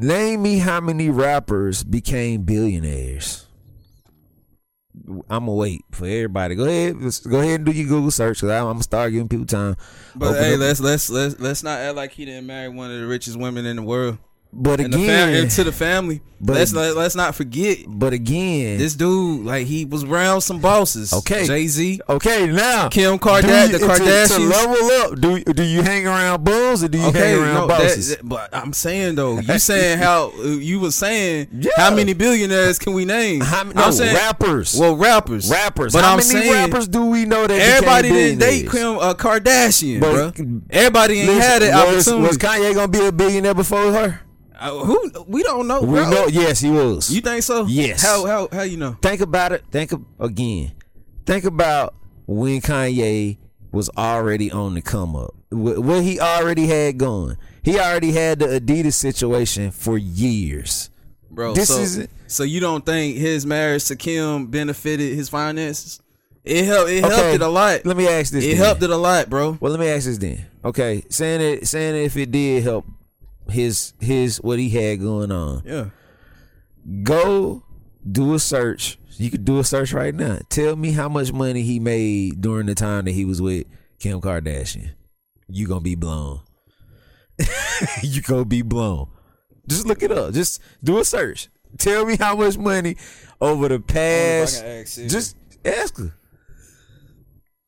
Name me how many rappers became billionaires. I'ma wait for everybody. Go ahead, let's go ahead and do your Google search. Cause I'm, I'm gonna start giving people time. But Open hey, up. let's let's let's let's not act like he didn't marry one of the richest women in the world. But and again, the fam- to the family. But let's let, let's not forget. But again, this dude, like he was around some bosses. Okay, Jay-Z. Okay, now Kim Kardashian. The Kardashians. To, to level up, do do you hang around bulls or do you okay, hang around no, bosses? That, that, but I'm saying though, you saying how you were saying yeah. how many billionaires can we name? How, no, I'm saying rappers. Well, rappers, rappers. But how I'm many saying, rappers do we know that everybody didn't date Kim uh, Kardashian, but, bro? Everybody ain't was, had that was, opportunity. Was Kanye gonna be a billionaire before her? Uh, who we don't know. We bro. know. Yes, he was. You think so? Yes. How how how you know? Think about it. Think of, again. Think about when Kanye was already on the come up. What he already had going. He already had the Adidas situation for years. Bro, this so, is so you don't think his marriage to Kim benefited his finances? It helped. It okay. helped it a lot. Let me ask this. It then. helped it a lot, bro. Well, let me ask this then. Okay, saying it, saying if it did help his his what he had going on. Yeah. Go do a search. You could do a search right now. Tell me how much money he made during the time that he was with Kim Kardashian. You gonna be blown. You gonna be blown. Just look it up. Just do a search. Tell me how much money over the past. Ask just ask her.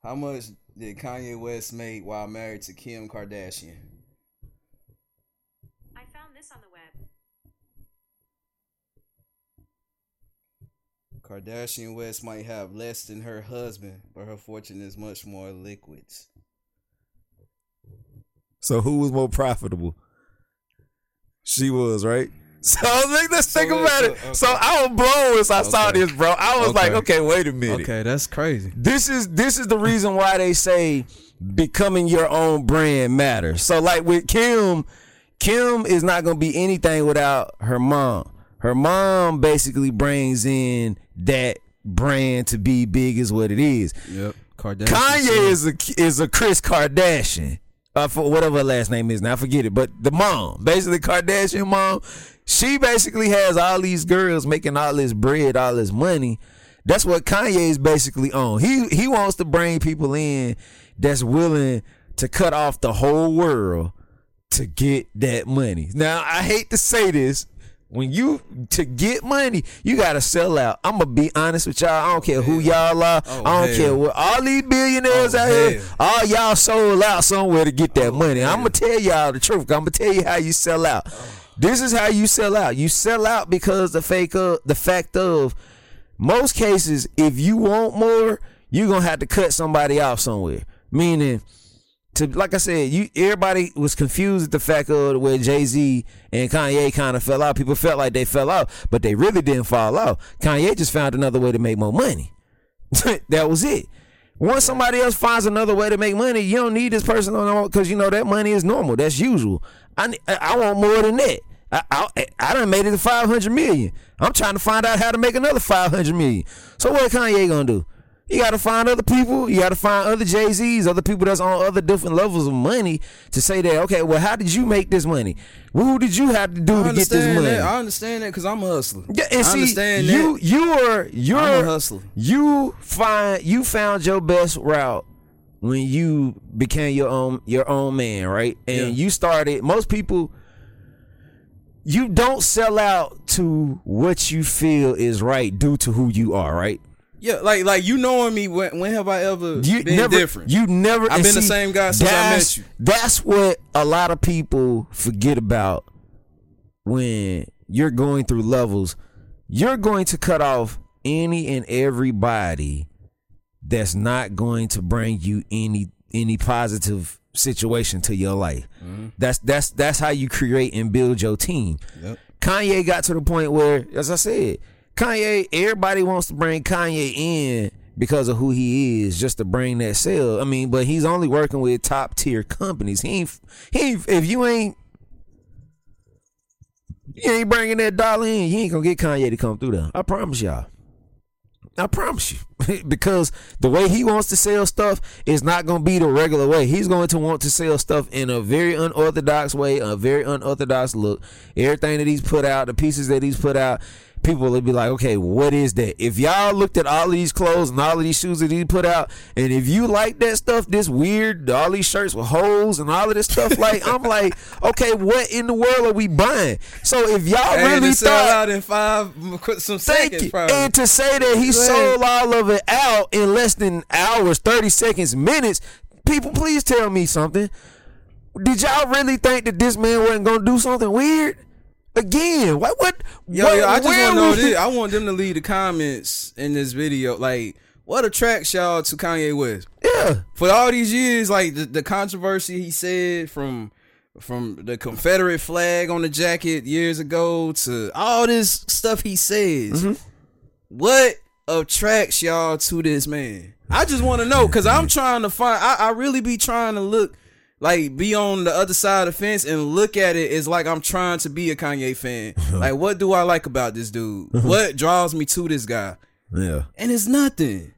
How much did Kanye West make while married to Kim Kardashian? I found this on the web. Kardashian West might have less than her husband, but her fortune is much more liquid. So who was more profitable? She was, right? So let's so think about it. Okay. So I was blown as I okay. saw this, bro. I was okay. like, okay, wait a minute. Okay, that's crazy. This is this is the reason why they say becoming your own brand matters. So like with Kim, Kim is not going to be anything without her mom. Her mom basically brings in that brand to be big is what it is. Yep. Kardashian. Kanye is a is a Kris Kardashian. Uh, for whatever her last name is now, forget it. But the mom, basically Kardashian mom, she basically has all these girls making all this bread, all this money. That's what Kanye is basically on. He he wants to bring people in that's willing to cut off the whole world to get that money. Now I hate to say this, when you to get money, you gotta sell out. I'm gonna be honest with y'all. I don't care who y'all are. Oh, I don't hell. care what all these billionaires oh, out hell. here. All y'all sold out somewhere to get that oh, money. Hell. I'm gonna tell y'all the truth. I'm gonna tell you how you sell out. Oh. This is how you sell out. You sell out because the fake of, the fact of most cases, if you want more, you're gonna have to cut somebody off somewhere. Meaning. To, like I said, you everybody was confused at the fact of where Jay-Z and Kanye kind of fell out. People felt like they fell out, but they really didn't fall out. Kanye just found another way to make more money. That was it. Once somebody else finds another way to make money, you don't need this person on because you know that money is normal. That's usual. I I want more than that. I I, I done made it to five hundred million. I'm trying to find out how to make another five hundred million. So what Kanye gonna do? You got to find other people. You got to find other Jay-Z's, other people that's on other different levels of money to say that, okay, well, how did you make this money? Who did you have to do to get this money? That. I understand that because I'm a hustler. Yeah, and I see, understand you, that. You are, you're, I'm a hustler. You, find, you found your best route when you became your own, your own man, right? And yeah. you started, most people, you don't sell out to what you feel is right due to who you are, right? Yeah, like like you knowing me, when, when have I ever you been never, different? You never. I've been see, the same guy since I met you. That's what a lot of people forget about when you're going through levels. You're going to cut off any and everybody that's not going to bring you any any positive situation to your life. Mm-hmm. That's that's that's how you create and build your team. Yep. Kanye got to the point where, as I said. Kanye, everybody wants to bring Kanye in because of who he is, just to bring that sale. I mean, but he's only working with top tier companies. He ain't, he ain't, if you ain't, you ain't bringing that dollar in, you ain't gonna get Kanye to come through there. I promise y'all. I promise you, because the way he wants to sell stuff is not going to be the regular way. He's going to want to sell stuff in a very unorthodox way, a very unorthodox look. Everything that he's put out, the pieces that he's put out, people will be like, okay, what is that? If y'all looked at all of these clothes and all of these shoes that he put out, and if you like that stuff, this weird, all these shirts with holes and all of this stuff, like, I'm like, okay, what in the world are we buying? So if y'all hey, really thought out in five some seconds, it, probably. And to say that he sold all of it out in less than hours, thirty seconds, minutes, people, please tell me something. Did y'all really think that this man wasn't gonna do something weird? Again, what? What? Yo, what, yo I just want to know this. I want them to leave the comments in this video. Like, what attracts y'all to Kanye West? Yeah. For all these years, like the, the controversy he said from from the Confederate flag on the jacket years ago to all this stuff he says. Mm-hmm. What attracts y'all to this man? I just want to know, because I'm trying to find, I, I really be trying to look, like, be on the other side of the fence and look at it as like I'm trying to be a Kanye fan. Like, what do I like about this dude? What draws me to this guy? Yeah. And it's nothing.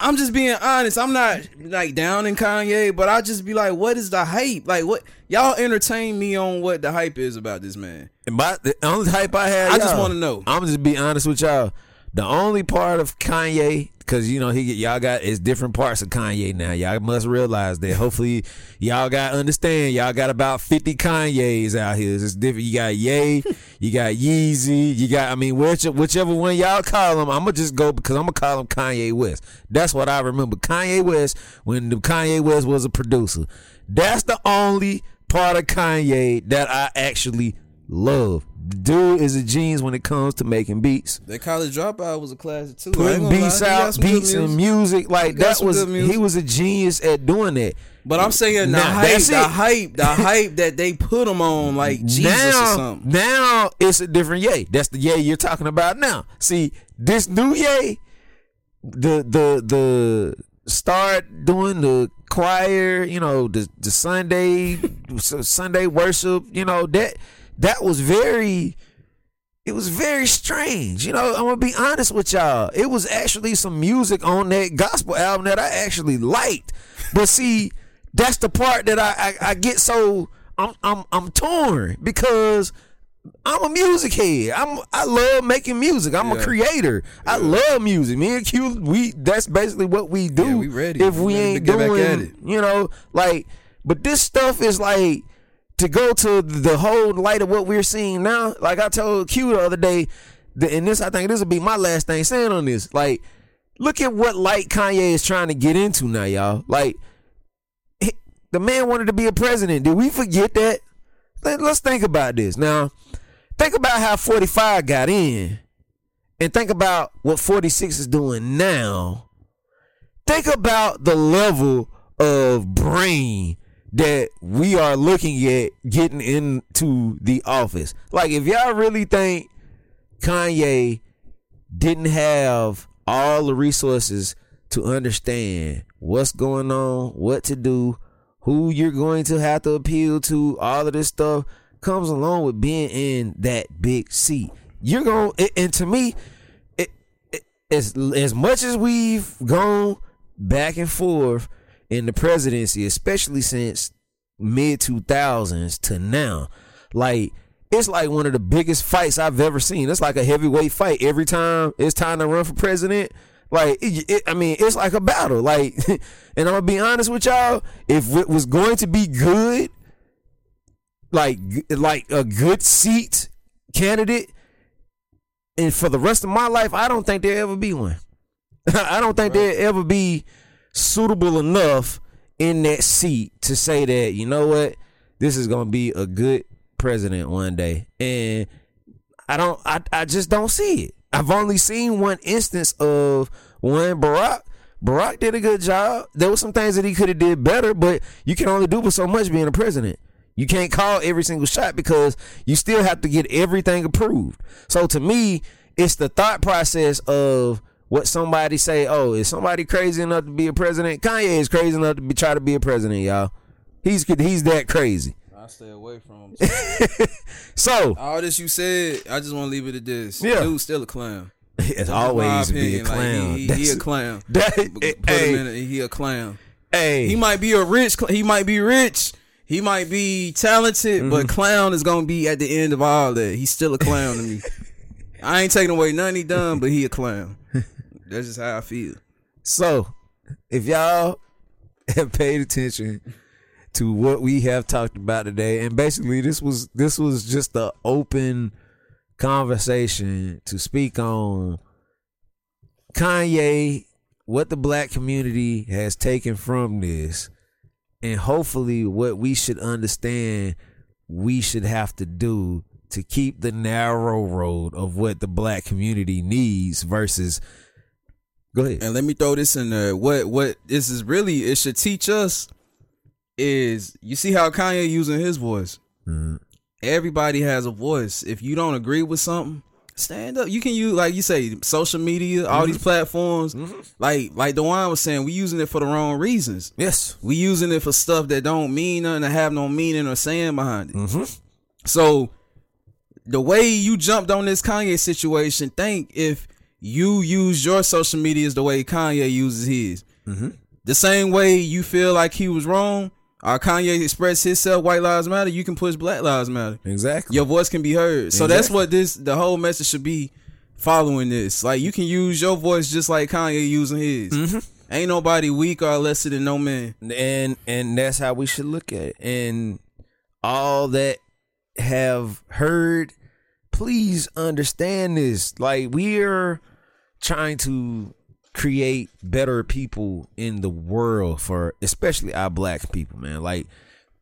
I'm just being honest. I'm not, like, down in Kanye, but I just be like, what is the hype? Like, what? Y'all entertain me on what the hype is about this man. And my, the only hype I had, I y'all, just want to know. I'm just be honest with y'all. The only part of Kanye, because, you know, he y'all got, it's different parts of Kanye now. Y'all must realize that. Hopefully, y'all got to understand. Y'all got about fifty Kanyes out here. It's different. You got Ye, you got Yeezy, you got, I mean, which, whichever one y'all call him, I'm going to just go, because I'm going to call him Kanye West. That's what I remember. Kanye West, when the Kanye West was a producer. That's the only part of Kanye that I actually love. Dude is a genius when it comes to making beats. That College Dropout was a classic too. Putting beats out, beats and music, like that was, he was a genius at doing that. But I'm saying the hype, the hype, the hype that they put him on, like Jesus or something. Now it's a different Ye. That's the Ye you're talking about now. See, this new Ye, the the the start doing the choir, you know, the the Sunday Sunday worship, you know that. That was very, it was very strange. You know, I'm going to be honest with y'all. It was actually some music on that gospel album that I actually liked. But see, that's the part that I, I, I get so, I'm I'm I'm torn because I'm a music head. I'm, I love making music. I'm yeah. a creator. Yeah. I love music. Me and Q, we that's basically what we do. Yeah, we ready. If we, we ain't doing, back at it. You know, like, but this stuff is like, to go to the whole light of what we're seeing now, like I told Q the other day, and this, I think this will be my last thing saying on this. Like, look at what light Kanye is trying to get into now, y'all. Like, the man wanted to be a president. Did we forget that? Let's think about this. Now, think about how forty-five got in, and think about what forty-six is doing now. Think about the level of brain that we are looking at getting into the office. Like, if y'all really think Kanye didn't have all the resources to understand what's going on, what to do, who you're going to have to appeal to, all of this stuff comes along with being in that big seat. You're going, and to me, it, it, as, as much as we've gone back and forth in the presidency, especially since mid two thousands to now, like, it's like one of the biggest fights I've ever seen. It's like a heavyweight fight every time it's time to run for president. Like, it, it, I mean, it's like a battle. Like, and I'm gonna be honest with y'all, if it was going to be good, like like a good seat candidate, and for the rest of my life, I don't think there'll ever be one. I don't think right. there'll ever be suitable enough in that seat to say that, you know what, this is gonna be a good president one day. And I don't I, I just don't see it. I've only seen one instance of when Barack Barack did a good job. There were some things that he could have did better, but you can only do so much being a president. You can't call every single shot because you still have to get everything approved. So to me, it's the thought process of what somebody say. Oh, is somebody crazy enough to be a president? Kanye is crazy enough to be, try to be a president, y'all. He's he's that crazy. I stay away from him. So, so all this you said, I just want to leave it at this. Yeah. Dude's still a clown. It's always be a clown. Like, he, he, he a clown. That, Put hey, him in it, he a clown. Hey, he might be a rich. He might be rich. He might be talented, mm-hmm. but clown is gonna be at the end of all that. He's still a clown to me. I ain't taking away nothing he done, but he a clown. That's just how I feel. So, if y'all have paid attention to what we have talked about today, and basically this was this was just an open conversation to speak on Kanye, what the black community has taken from this, and hopefully what we should understand we should have to do to keep the narrow road of what the black community needs versus... Go ahead. And let me throw this in there. What what this is really, it should teach us is you see how Kanye using his voice. Mm-hmm. Everybody has a voice. If you don't agree with something, stand up. You can use, like you say, social media, all mm-hmm. these platforms. Mm-hmm. Like like Duan was saying, we using it for the wrong reasons. Yes. We using it for stuff that don't mean nothing, that have no meaning or saying behind it. Mm-hmm. So the way you jumped on this Kanye situation, think if you use your social media is the way Kanye uses his. Mm-hmm. The same way you feel like he was wrong, or Kanye expressed himself, White Lives Matter, you can push Black Lives Matter. Exactly. Your voice can be heard. So exactly. That's what this, the whole message should be following this. Like, you can use your voice just like Kanye using his. Mm-hmm. Ain't nobody weak or lesser than no man. And, and that's how we should look at it. And all that have heard, please understand this. Like, we're trying to create better people in the world for especially our Black people, man. Like,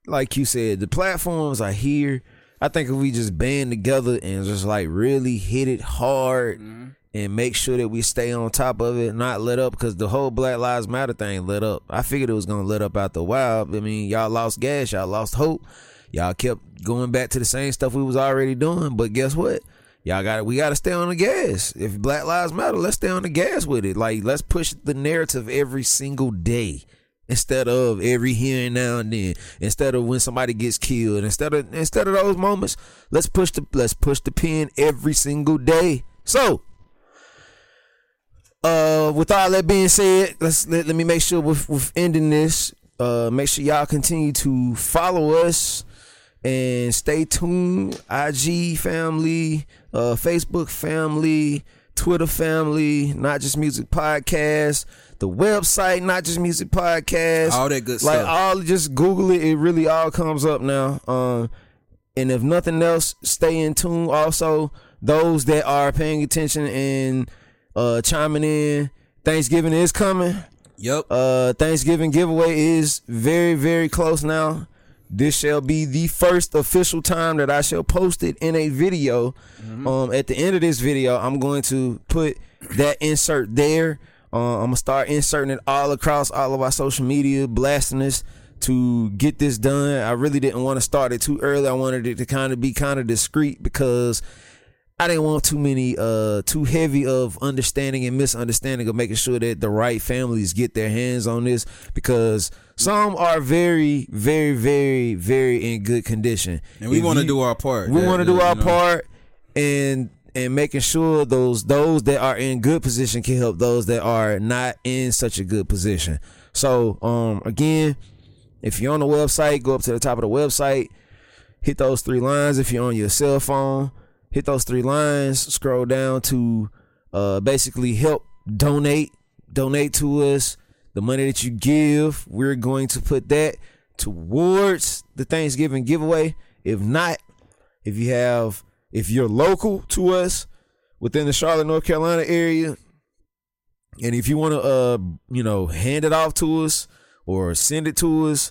like you said, the platforms are here. I think if we just band together and just like really hit it hard mm-hmm. and make sure that we stay on top of it, not let up, because the whole Black Lives Matter thing let up. I figured it was gonna let up after a while. I mean, y'all lost gas, y'all lost hope, y'all kept going back to the same stuff we was already doing. But guess what? Y'all got it. We got to stay on the gas. If Black Lives Matter, let's stay on the gas with it. Like, let's push the narrative every single day instead of every here and now and then. Instead of when somebody gets killed, instead of instead of those moments, let's push the let's push the pen every single day. So, uh, with all that being said, let's let, let me make sure we're, we're ending this. Uh, make sure y'all continue to follow us. And stay tuned, I G family, uh, Facebook family, Twitter family, Not Just Music Podcast, the website, Not Just Music Podcast. All that good like, stuff. Like, all, just Google it. It really all comes up now. Um, and if nothing else, stay in tune. Also, those that are paying attention and uh, chiming in, Thanksgiving is coming. Yep. Uh, Thanksgiving giveaway is very, very close now. This shall be the first official time that I shall post it in a video. Mm-hmm. Um, at the end of this video, I'm going to put that insert there. Uh, I'm going to start inserting it all across all of our social media, blasting this to get this done. I really didn't want to start it too early. I wanted it to kind of be kind of discreet because I didn't want too many, uh, too heavy of understanding and misunderstanding of making sure that the right families get their hands on this, because some are very, very, very, very in good condition. And we want to do our part. We want to do our part and and making sure those those that are in good position can help those that are not in such a good position. So, um, again, if you're on the website, go up to the top of the website, hit those three lines. If you're on your cell phone, hit those three lines, scroll down to uh, basically help donate, donate to us. The money that you give, we're going to put that towards the Thanksgiving giveaway. If not, if you have, if you're local to us within the Charlotte, North Carolina area, and if you want to, uh, you know, hand it off to us or send it to us,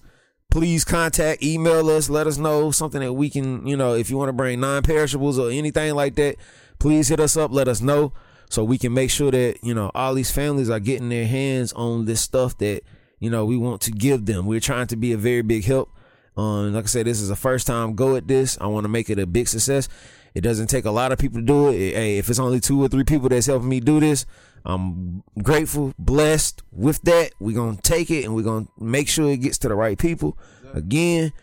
please contact, email us, let us know something that we can, you know, if you want to bring non-perishables or anything like that, please hit us up, let us know, so we can make sure that, you know, all these families are getting their hands on this stuff that, you know, we want to give them. We're trying to be a very big help. Um, like I said, this is a first time go at this. I want to make it a big success. It doesn't take a lot of people to do it. Hey, if it's only two or three people that's helping me do this, I'm grateful, blessed with that. We're going to take it and we're going to make sure it gets to the right people. Again,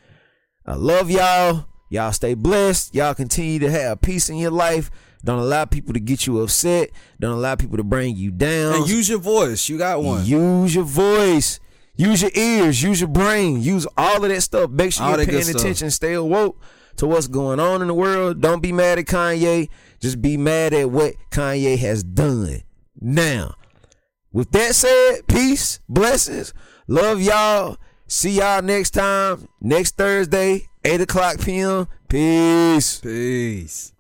I love y'all. Y'all stay blessed. Y'all continue to have peace in your life. Don't allow people to get you upset. Don't allow people to bring you down. And use your voice. You got one. Use your voice. Use your ears. Use your brain. Use all of that stuff. Make sure all you're paying attention. Stuff. Stay awoke to what's going on in the world. Don't be mad at Kanye. Just be mad at what Kanye has done. Now, with that said, peace, blessings, love y'all. See y'all next time, next Thursday, eight o'clock p.m. Peace. Peace.